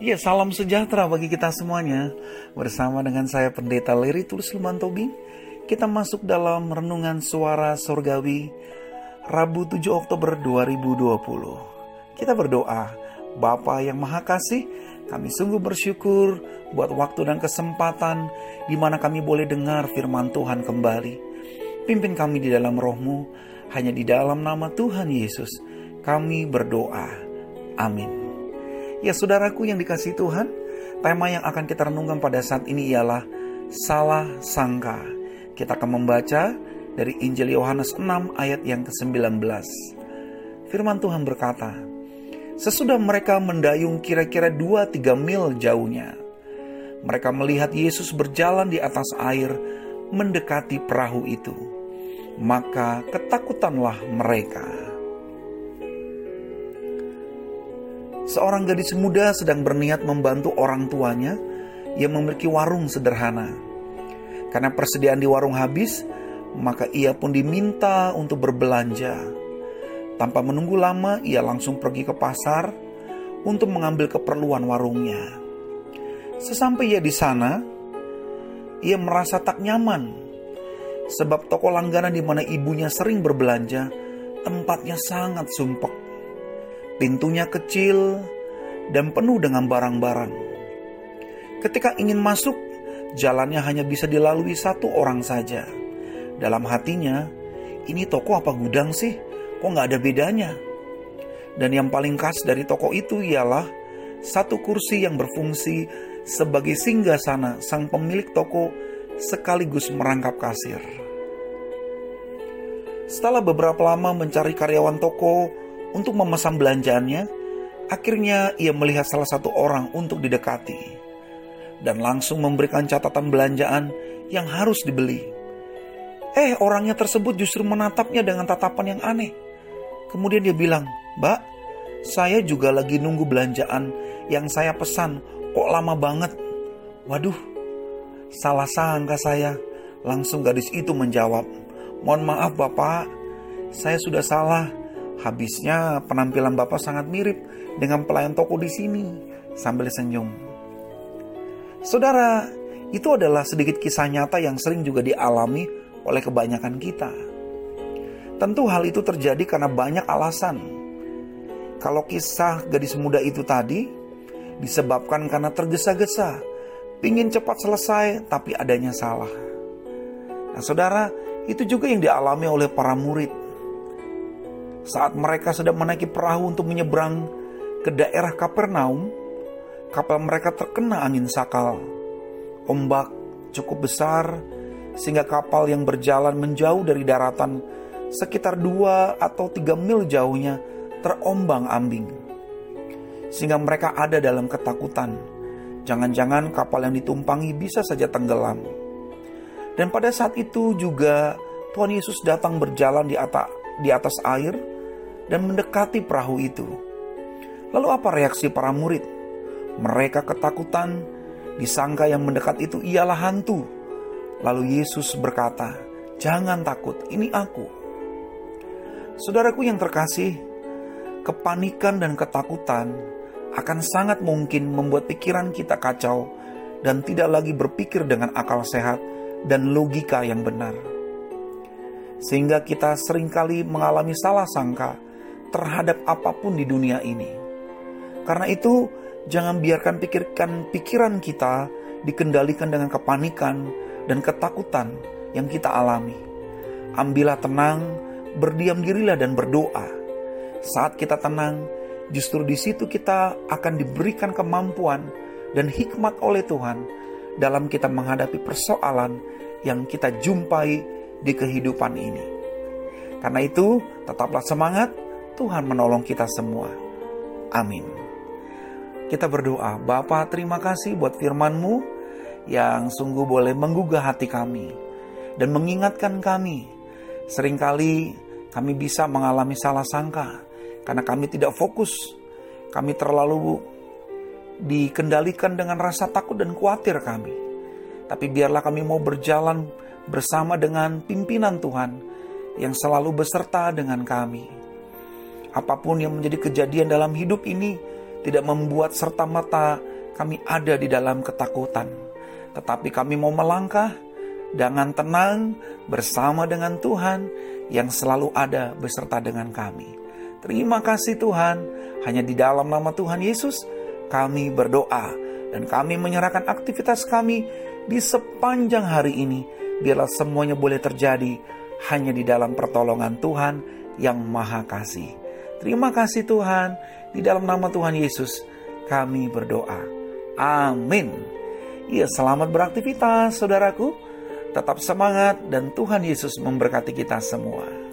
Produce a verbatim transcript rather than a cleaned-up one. Ya, salam sejahtera bagi kita semuanya. Bersama dengan saya Pendeta Leri Tulus Lemantobi, kita masuk dalam Renungan Suara Surgawi Rabu tujuh Oktober dua ribu dua puluh. Kita berdoa, Bapa yang Maha Kasih, kami sungguh bersyukur buat waktu dan kesempatan di mana kami boleh dengar firman Tuhan kembali. Pimpin kami di dalam rohmu, hanya di dalam nama Tuhan Yesus kami berdoa. Amin. Ya saudaraku yang dikasihi Tuhan, tema yang akan kita renungkan pada saat ini ialah salah sangka. Kita akan membaca dari Injil Yohanes enam ayat yang kesembilan belas. Firman Tuhan berkata, sesudah mereka mendayung kira-kira dua tiga mil jauhnya, mereka melihat Yesus berjalan di atas air mendekati perahu itu. Maka ketakutanlah mereka. Seorang gadis muda sedang berniat membantu orang tuanya yang memiliki warung sederhana. Karena persediaan di warung habis, maka ia pun diminta untuk berbelanja. Tanpa menunggu lama, ia langsung pergi ke pasar untuk mengambil keperluan warungnya. Sesampai ia di sana, ia merasa tak nyaman, sebab toko langganan di mana ibunya sering berbelanja, tempatnya sangat sumpek. Pintunya kecil dan penuh dengan barang-barang. Ketika ingin masuk, jalannya hanya bisa dilalui satu orang saja. Dalam hatinya, ini toko apa gudang sih? Kok gak ada bedanya? Dan yang paling khas dari toko itu ialah satu kursi yang berfungsi sebagai singgasana sang pemilik toko sekaligus merangkap kasir. Setelah beberapa lama mencari karyawan toko untuk memesan belanjaannya, akhirnya ia melihat salah satu orang untuk didekati dan langsung memberikan catatan belanjaan yang harus dibeli. Eh, orangnya tersebut justru menatapnya dengan tatapan yang aneh. Kemudian dia bilang, "Mbak, saya juga lagi nunggu belanjaan yang saya pesan, kok lama banget?" Waduh, salah sangka saya. Langsung gadis itu menjawab, "Mohon maaf Bapak, saya sudah salah. Habisnya penampilan Bapak sangat mirip dengan pelayan toko di sini," sambil senyum. Saudara, itu adalah sedikit kisah nyata yang sering juga dialami oleh kebanyakan kita. Tentu hal itu terjadi karena banyak alasan. Kalau kisah gadis muda itu tadi, disebabkan karena tergesa-gesa, pingin cepat selesai tapi adanya salah. Nah saudara, itu juga yang dialami oleh para murid. Saat mereka sedang menaiki perahu untuk menyeberang ke daerah Kapernaum, kapal mereka terkena angin sakal. Ombak cukup besar sehingga kapal yang berjalan menjauh dari daratan sekitar dua atau tiga mil jauhnya terombang-ambing. Sehingga mereka ada dalam ketakutan. Jangan-jangan kapal yang ditumpangi bisa saja tenggelam. Dan pada saat itu juga Tuhan Yesus datang berjalan di atas di atas air dan mendekati perahu itu. Lalu apa reaksi para murid? Mereka ketakutan, disangka yang mendekat itu ialah hantu. Lalu Yesus berkata, "Jangan takut, ini aku." Saudaraku yang terkasih, kepanikan dan ketakutan akan sangat mungkin membuat pikiran kita kacau dan tidak lagi berpikir dengan akal sehat dan logika yang benar. Sehingga kita seringkali mengalami salah sangka terhadap apapun di dunia ini. Karena itu, jangan biarkan pikirkan pikiran kita dikendalikan dengan kepanikan dan ketakutan yang kita alami. Ambillah tenang, berdiam dirilah dan berdoa. Saat kita tenang, justru di situ kita akan diberikan kemampuan dan hikmat oleh Tuhan dalam kita menghadapi persoalan yang kita jumpai di kehidupan ini. Karena itu, tetaplah semangat, Tuhan menolong kita semua. Amin. Kita berdoa, Bapa terima kasih buat firman-Mu yang sungguh boleh menggugah hati kami dan mengingatkan kami. Seringkali kami bisa mengalami salah sangka karena kami tidak fokus, kami terlalu dikendalikan dengan rasa takut dan khawatir kami. Tapi biarlah kami mau berjalan bersama dengan pimpinan Tuhan yang selalu beserta dengan kami. Apapun yang menjadi kejadian dalam hidup ini tidak membuat serta-merta Kami ada di dalam ketakutan, tetapi kami mau melangkah dengan tenang bersama dengan Tuhan yang selalu ada beserta dengan kami. Terima kasih Tuhan, hanya di dalam nama Tuhan Yesus kami berdoa dan kami menyerahkan aktivitas kami di sepanjang hari ini. Biarlah semuanya boleh terjadi hanya di dalam pertolongan Tuhan yang Maha Kasih. Terima kasih Tuhan, di dalam nama Tuhan Yesus kami berdoa. Amin. Ya, selamat beraktivitas saudaraku. Tetap semangat dan Tuhan Yesus memberkati kita semua.